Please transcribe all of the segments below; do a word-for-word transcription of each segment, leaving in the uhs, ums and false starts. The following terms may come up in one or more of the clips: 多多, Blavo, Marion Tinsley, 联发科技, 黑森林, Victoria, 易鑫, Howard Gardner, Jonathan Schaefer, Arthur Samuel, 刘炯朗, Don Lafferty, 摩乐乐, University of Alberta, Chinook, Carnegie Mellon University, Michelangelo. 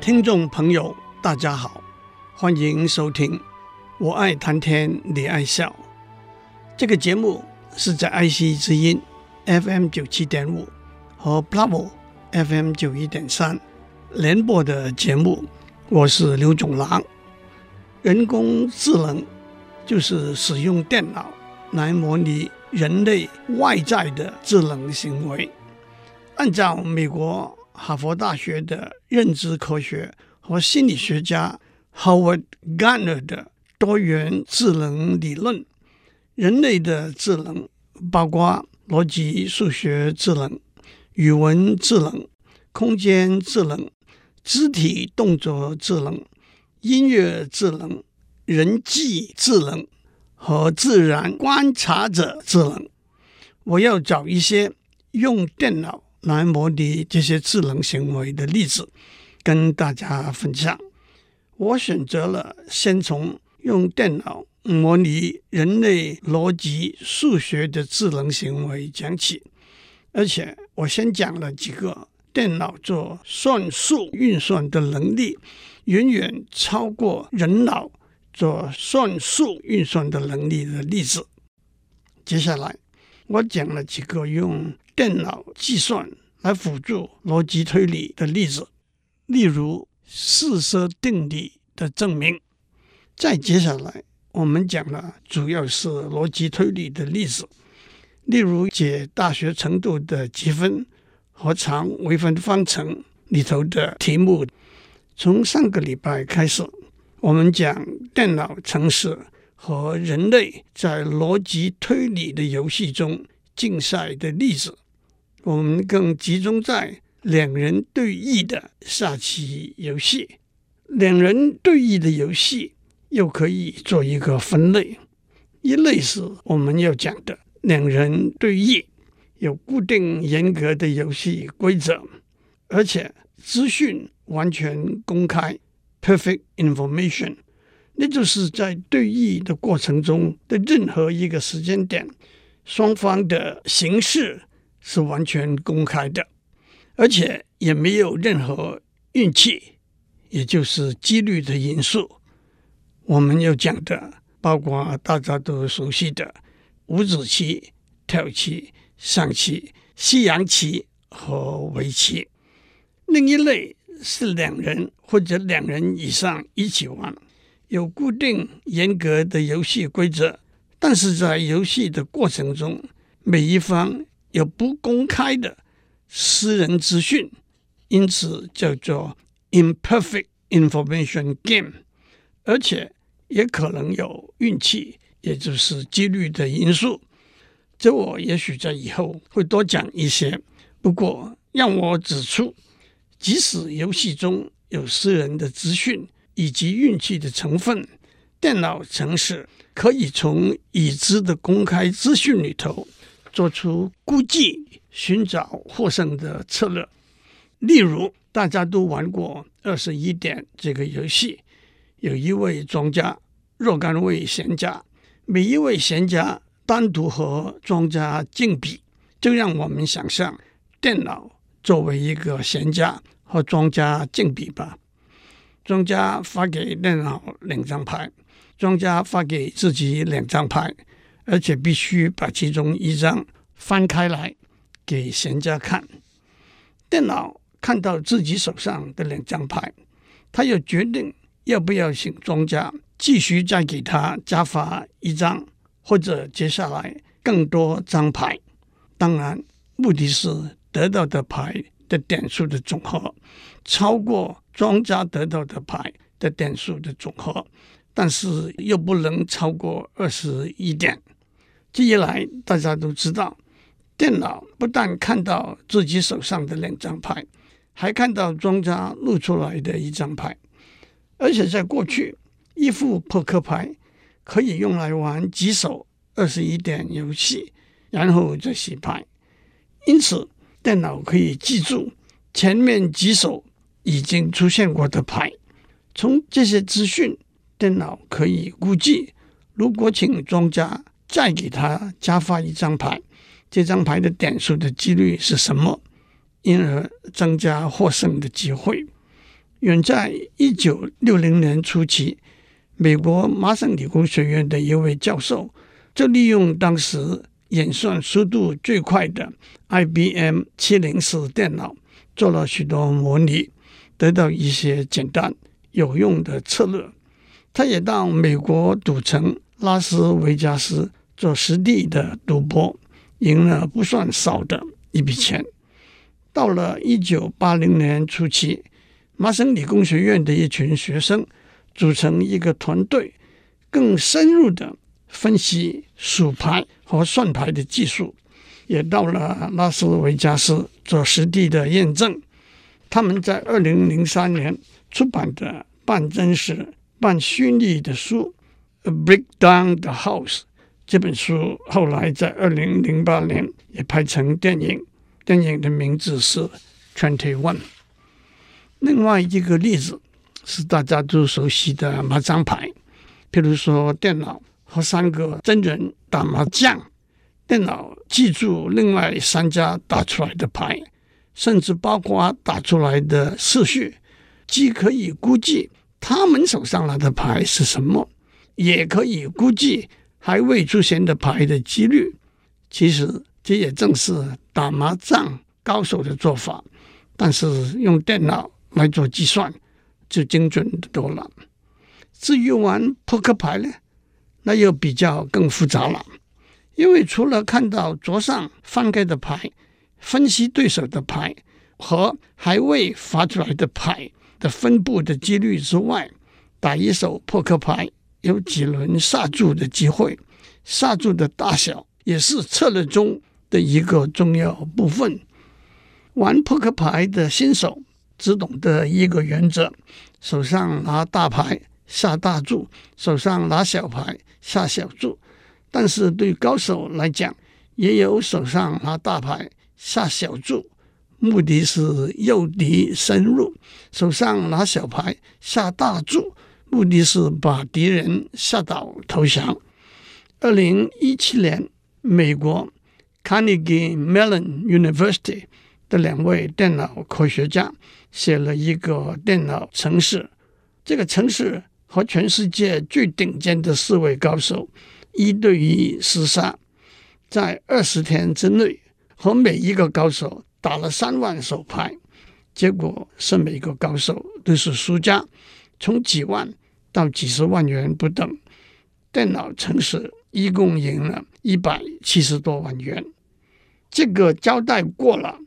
听众朋友大家好，欢迎收听我爱谈天你爱笑。这个节目是在爱惜之音 F M 九十七点五 和 Blavo F M 九十一点三 联播的节目。我是刘炯朗。人工智能就是使用电脑来模拟人类外在的智能行为。按照美国哈佛大学的认知科学和心理学家 Howard Gardner 的多元智能理论，人类的智能包括逻辑数学智能、语文智能、空间智能、肢体动作智能、音乐智能、人际智能和自然观察者智能。我要找一些用电脑来模拟这些智能行为的例子跟大家分享。我选择了先从用电脑模拟人类逻辑数学的智能行为讲起，而且我先讲了几个电脑做算术运算的能力远远超过人脑做算术运算的能力的例子。接下来我讲了几个用电脑计算来辅助逻辑推理的例子，例如四色定理的证明。再接下来我们讲了主要是逻辑推理的例子，例如解大学程度的积分和常微分方程里头的题目。从上个礼拜开始，我们讲电脑程式和人类在逻辑推理的游戏中竞赛的例子。我们更集中在两人对弈的下棋游戏。两人对弈的游戏又可以做一个分类，一类是我们要讲的两人对弈，有固定严格的游戏规则，而且资讯完全公开 perfect information， 那就是在对弈的过程中的任何一个时间点，双方的形式是完全公开的，而且也没有任何运气，也就是几率的因素。我们要讲的包括大家都熟悉的五子棋、跳棋、象棋、西洋棋和围棋。另一类是两人或者两人以上一起玩，有固定严格的游戏规则，但是在游戏的过程中，每一方有不公开的私人资讯，因此叫做 imperfect information game， 而且也可能有运气，也就是几率的因素。这我也许在以后会多讲一些，不过让我指出，即使游戏中有私人的资讯以及运气的成分，电脑程式可以从已知的公开资讯里头做出估计，寻找获胜的策略。例如大家都玩过二十一点这个游戏，有一位庄家，若干位闲家，每一位闲家单独和庄家竞比，就让我们想象电脑作为一个闲家和庄家竞比吧。庄家发给电脑两张牌，庄家发给自己两张牌，而且必须把其中一张翻开来给闲家看。电脑看到自己手上的两张牌，他又决定要不要请庄家继续再给他加发一张，或者接下来更多张牌。当然，目的是得到的牌的点数的总和超过庄家得到的牌的点数的总和，但是又不能超过二十一点。这一来大家都知道，电脑不但看到自己手上的两张牌，还看到庄家露出来的一张牌，而且在过去，一副扑克牌可以用来玩几手二十一点游戏，然后再洗牌。因此，电脑可以记住前面几手已经出现过的牌。从这些资讯，电脑可以估计，如果请庄家再给他加发一张牌，这张牌的点数的几率是什么，因而增加获胜的机会。远在一九六零年初期，美国麻省理工学院的一位教授就利用当时演算速度最快的 I B M 七零四电脑做了许多模拟，得到一些简单有用的策略。他也到美国赌城拉斯维加斯做实地的赌博，赢了不算少的一笔钱。到了一九八零年初期，麻省理工学院的一群学生组成一个团队，更深入的分析数牌和算牌的技术，也到了拉斯维加斯做实地的验证。他们在二零零三年出版的半真实半虚拟的书《Break Down the House》，这本书后来在二零零八年也拍成电影，电影的名字是 二十一。 另外一个例子是大家都熟悉的麻将牌，譬如说电脑和三个真人打麻将，电脑记住另外三家打出来的牌，甚至包括打出来的次序，既可以估计他们手上拿的牌是什么，也可以估计还未出现的牌的几率。其实这也正是打麻将高手的做法，但是用电脑来做计算就精准的多了。至于玩扑克牌呢，那又比较更复杂了，因为除了看到桌上翻开的牌，分析对手的牌和还未发出来的牌的分布的几率之外，打一手扑克牌有几轮下注的机会，下注的大小也是策略中的一个重要部分。玩扑克牌的新手只懂得一个原则，手上拿大牌下大注，手上拿小牌下小注。但是对高手来讲，也有手上拿大牌下小注，目的是诱敌深入；手上拿小牌下大注，目的是把敌人吓倒投降。二零一七年，美国 Carnegie Mellon University 的两位电脑科学家写了一个电脑程式，这个程式和全世界最顶尖的四位高手一对一厮杀，在二十天之内和每一个高手打了三万手牌，结果是每个高手都是输家，从几万到几十万元不等。电脑程式一共赢了一百七十多万元。这个交代过了，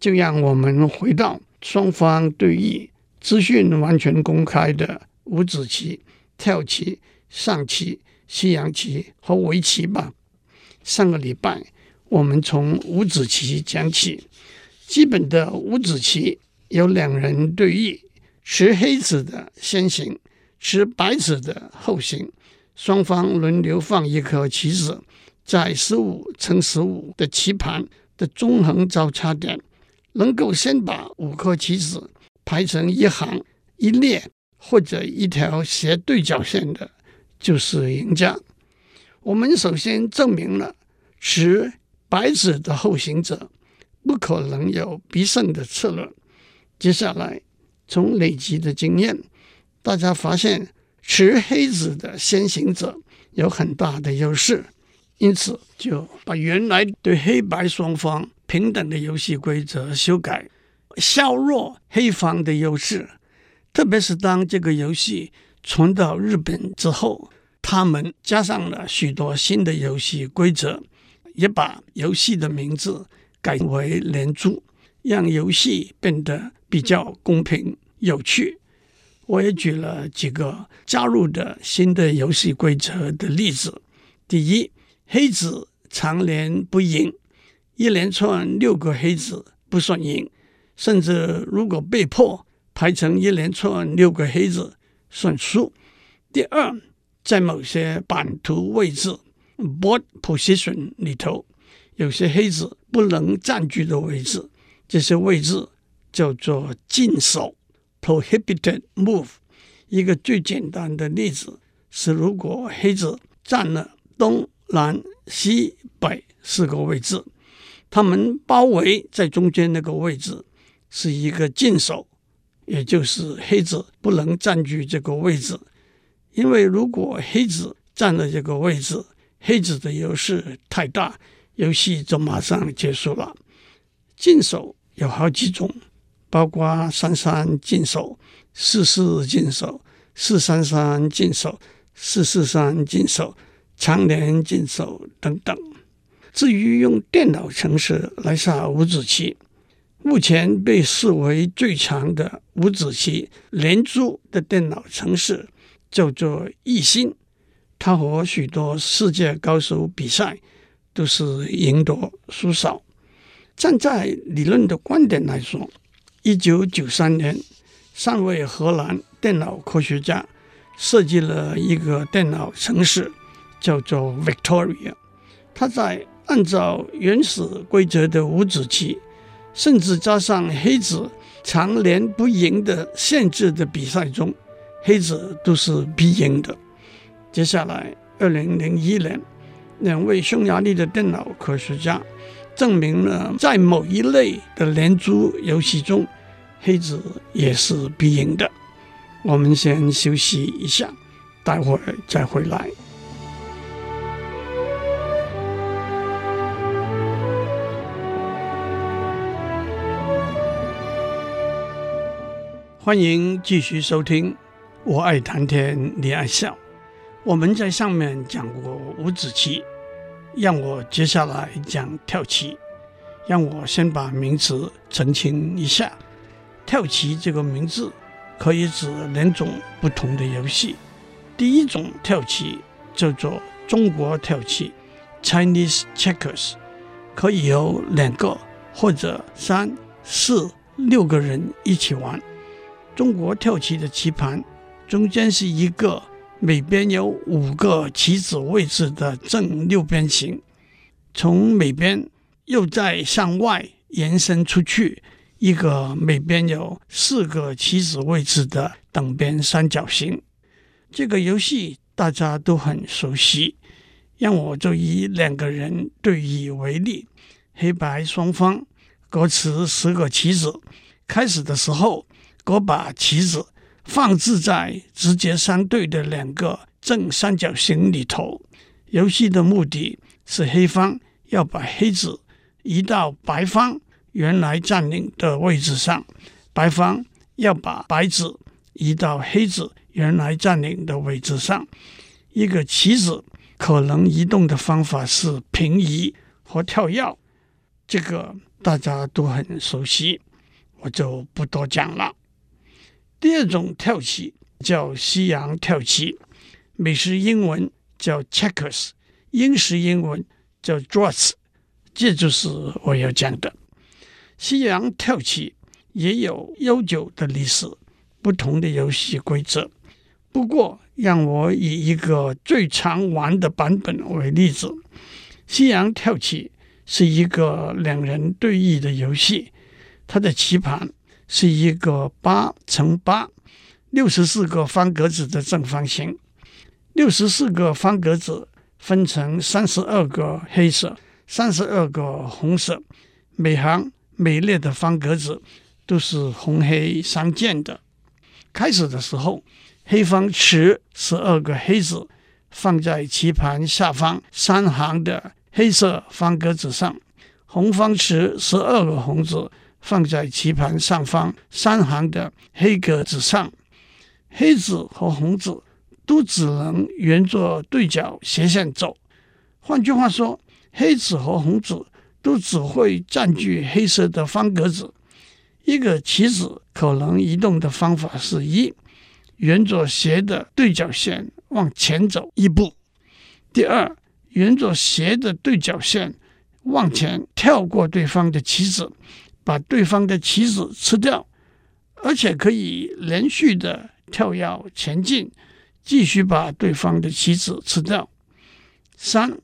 就让我们回到双方对弈、资讯完全公开的五子棋、跳棋、象棋、西洋棋和围棋吧。上个礼拜我们从五子棋讲起，基本的五子棋有两人对弈，持黑子的先行，持白子的后行，双方轮流放一颗棋子在十五乘十五的棋盘的中横交叉点，能够先把五颗棋子排成一行一列或者一条斜对角线的就是赢家。我们首先证明了持白子的后行者不可能有必胜的策略。接下来从累积的经验，大家发现持黑子的先行者有很大的优势，因此就把原来对黑白双方平等的游戏规则修改，削弱黑方的优势。特别是当这个游戏传到日本之后，他们加上了许多新的游戏规则，也把游戏的名字改为连珠，让游戏变得比较公平有趣。我也举了几个加入的新的游戏规则的例子。第一，黑子长连不赢，一连串六个黑子不算赢，甚至如果被迫排成一连串六个黑子算数。第二，在某些版图位置 board position 里头，有些黑子不能占据的位置，这些位置叫做禁守 prohibited move。 一个最简单的例子是，如果黑子占了东南西北四个位置，他们包围在中间那个位置是一个禁守，也就是黑子不能占据这个位置。因为如果黑子占了这个位置，黑子的优势太大，游戏就马上结束了。禁守有好几种，包括三三禁守、四四禁守、四三三禁守、四四三禁守、长联禁守等等。至于用电脑程式来下五子棋，目前被视为最强的五子棋连珠的电脑程式叫做易鑫，它和许多世界高手比赛都是赢多输少。站在理论的观点来说，一九九三年，三位荷兰电脑科学家设计了一个电脑程式，叫做 Victoria。 它在按照原始规则的五子棋，甚至加上黑子常年不赢的限制的比赛中，黑子都是必赢的。接下来二零零一年，两位匈牙利的电脑科学家证明了在某一类的连珠游戏中，黑子也是必赢的。我们先休息一下，待会儿再回来。欢迎继续收听《我爱谈天你爱笑》。我们在上面讲过五子棋，让我接下来讲跳棋。让我先把名词澄清一下，跳棋这个名字可以指两种不同的游戏。第一种跳棋叫做中国跳棋 Chinese Checkers， 可以由两个或者三、四、六个人一起玩。中国跳棋的棋盘中间是一个每边有五个棋子位置的正六边形，从每边又再向外延伸出去一个每边有四个棋子位置的等边三角形。这个游戏大家都很熟悉，让我就以两个人对弈为例。黑白双方各持十个棋子，开始的时候各把棋子放置在直接相对的两个正三角形里头。游戏的目的是黑方要把黑子移到白方原来占领的位置上，白方要把白子移到黑子原来占领的位置上。一个棋子可能移动的方法是平移和跳跃，这个大家都很熟悉，我就不多讲了。第二种跳棋叫西洋跳棋，美式英文叫 checkers， 英式英文叫 draughts， 这就是我要讲的。西洋跳棋也有悠久的历史，不同的游戏规则。不过让我以一个最常玩的版本为例子。西洋跳棋是一个两人对弈的游戏，它的棋盘是一个八乘八六十四个方格子的正方形，六十四个方格子分成三十二个黑色、三十二个红色，每行每列的方格子都是红黑相间的。开始的时候，黑方持十二个黑子放在棋盘下方三行的黑色方格子上，红方持十二个红子放在棋盘上方三行的黑格子上。黑子和红子都只能沿着对角斜线走，换句话说，黑子和红子都只会占据黑色的方格子。一个棋子可能移动的方法是一，沿着斜的对角线往前走一步；第二，沿着斜的对角线往前跳过对方的棋子，把对方的棋子吃掉，而且可以连续的跳跃前进，继续把对方的棋子吃掉。三，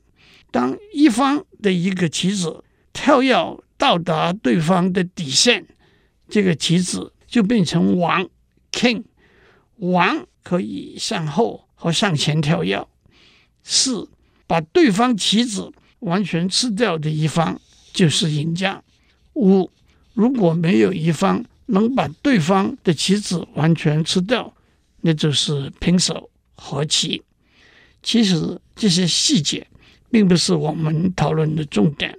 当一方的一个棋子跳跃到达对方的底线，这个棋子就变成王 King。 王可以向后和向前跳跃。四，把对方棋子完全吃掉的一方就是赢家。五，如果没有一方能把对方的棋子完全吃掉，那就是平手和棋。其实这些细节并不是我们讨论的重点，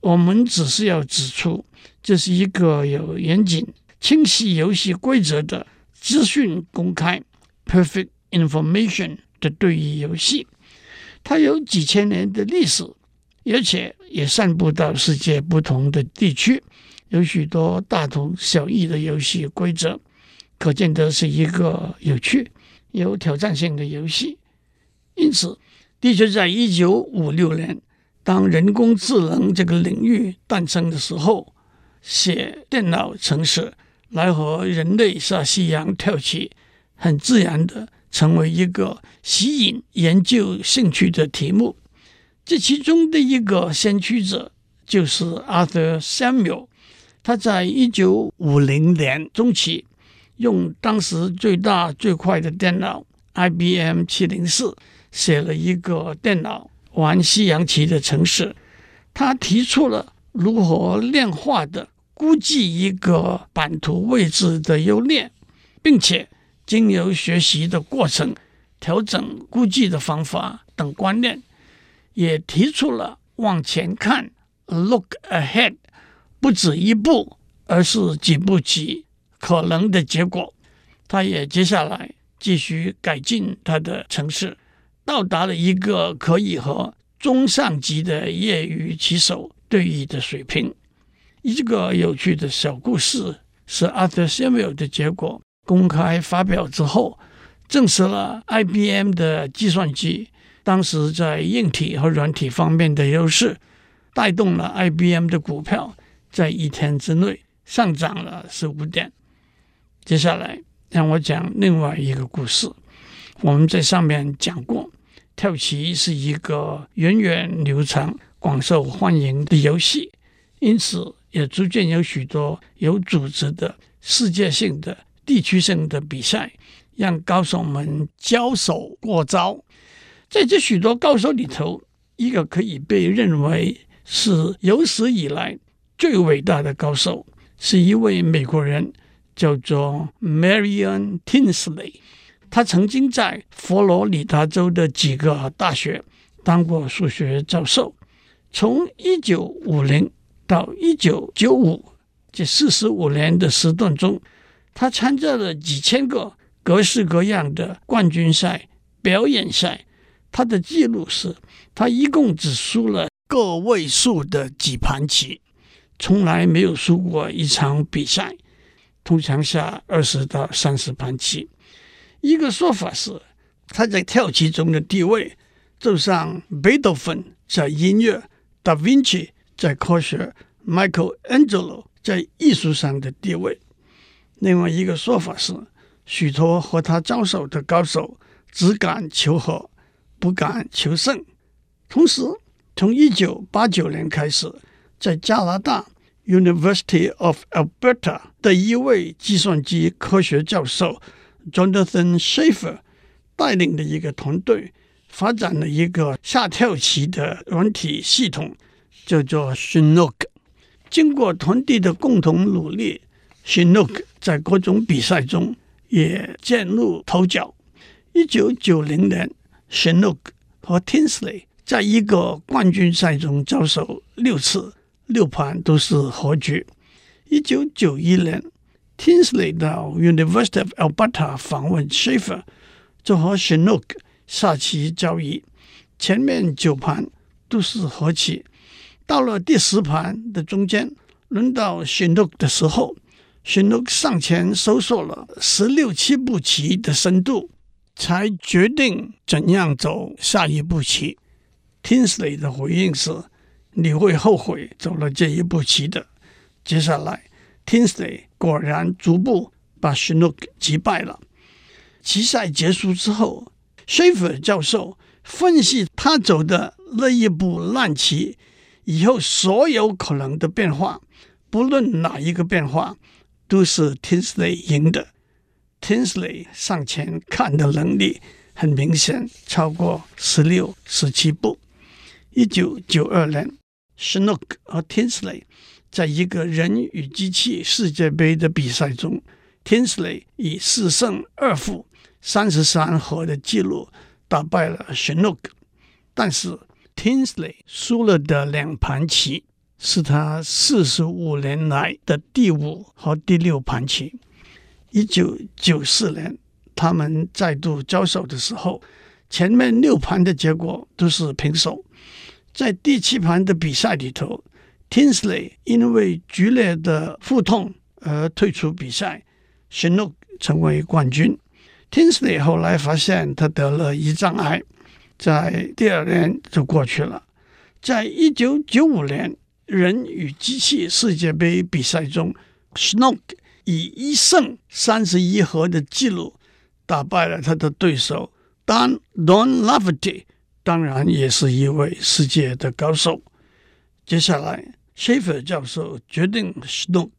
我们只是要指出这是一个有严谨清晰游戏规则的资讯公开 perfect information 的对弈游戏。它有几千年的历史，而且也散布到世界不同的地区，有许多大同小异的游戏规则，可见得是一个有趣有挑战性的游戏。因此的确在一九五六年，当人工智能这个领域诞生的时候，写电脑程式来和人类下西洋跳棋，很自然的成为一个吸引研究兴趣的题目。这其中的一个先驱者就是 Arthur Samuel。 他在一九五零年中期用当时最大最快的电脑 I B M 七零四写了一个电脑玩西洋棋的程式。他提出了如何量化的估计一个版图位置的优劣，并且经由学习的过程调整估计的方法等观念，也提出了往前看 look ahead 不止一步而是几步棋可能的结果。他也接下来继续改进他的程式，到达了一个可以和中上级的业余棋手对弈的水平。一个有趣的小故事是 Arthur Samuel 的结果公开发表之后，证实了 I B M 的计算机当时在硬体和软体方面的优势，带动了 I B M 的股票在一天之内上涨了十五点。接下来让我讲另外一个故事。我们在上面讲过，跳棋是一个源远流长广受欢迎的游戏，因此也逐渐有许多有组织的世界性的地区性的比赛，让高手们交手过招。在这许多高手里头，一个可以被认为是有史以来最伟大的高手是一位美国人，叫做 Marion Tinsley。 他曾经在佛罗里达州的几个大学当过数学教授。从一九五零到一九九五这四十五年的时段中，他参加了几千个各式各样的冠军赛表演赛。他的记录是他一共只输了个位数的几盘棋，从来没有输过一场比赛，通常下二十到三十盘棋。一个说法是他在跳棋中的地位就像贝多芬在音乐、达芬奇在科学、Michelangelo 在艺术上的地位。另外一个说法是，许多和他交手的高手只敢求和，不敢求胜。同时，从一九八九年开始，在加拿大 University of Alberta 的一位计算机科学教授 Jonathan Schaefer 带领的一个团队发展了一个下跳棋的软体系统，叫做 Chinook。 经过团队的共同努力， Chinook 在各种比赛中也崭露头角。一九九零年 Chinook 和 Tinsley 在一个冠军赛中交手六次，六盘都是和局。一九九一年 Tinsley 到 University of Alberta 访问 Schaefer， 就和 Chinook下棋交易，前面九盘都是和棋。到了第十盘的中间，轮到 Chinook 的时候， Chinook 上前搜索了十六七步棋的深度，才决定怎样走下一步棋。 Tinsley 的回应是，你会后悔走了这一步棋的，接下来 Tinsley 果然逐步把 Chinook 击败了。棋赛结束之后， Schaefer 教授分析他走的那一步烂棋以后所有可能的变化，不论哪一个变化都是 Tinsley 赢的。 Tinsley 上前看的能力很明显超过 十六、十七 步。一九九二年 Chinook 和 Tinsley 在一个人与机器世界杯的比赛中， Tinsley 以四胜二负三十三和的记录打败了 Chinook。 但是 Tinsley 输了的两盘棋是他四十五年来的第五和第六盘棋。一九九四年他们再度交手的时候，前面六盘的结果都是平手。在第七盘的比赛里头， Tinsley 因为剧烈的腹痛而退出比赛， Chinook 成为冠军。 Tinsley 后来发现他得了胰脏癌，在第二年就过去了。在一九九五年人与机器世界杯比赛中， Chinook 以一胜三十一和的记录打败了他的对手 Don Lafferty， 当然也是一位世界的高手。接下来 Schaefer 教授决定 Chinook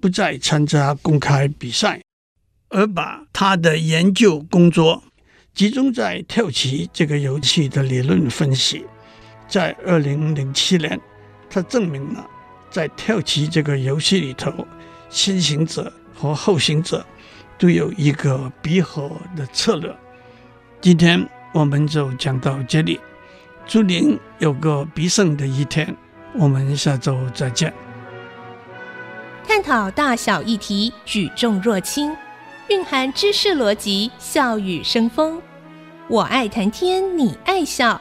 不再参加公开比赛，而把他的研究工作集中在跳棋这个游戏的理论分析。在二零零七年他证明了在跳棋这个游戏里头，先行者和后行者都有一个闭合的策略。今天我们就讲到这里，祝您有个必胜的一天，我们下周再见。探讨大小议题，举重若轻，蕴含知识逻辑，笑语生风。我爱谈天，你爱笑。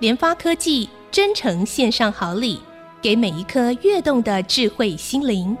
联发科技真诚献上好礼，给每一颗跃动的智慧心灵。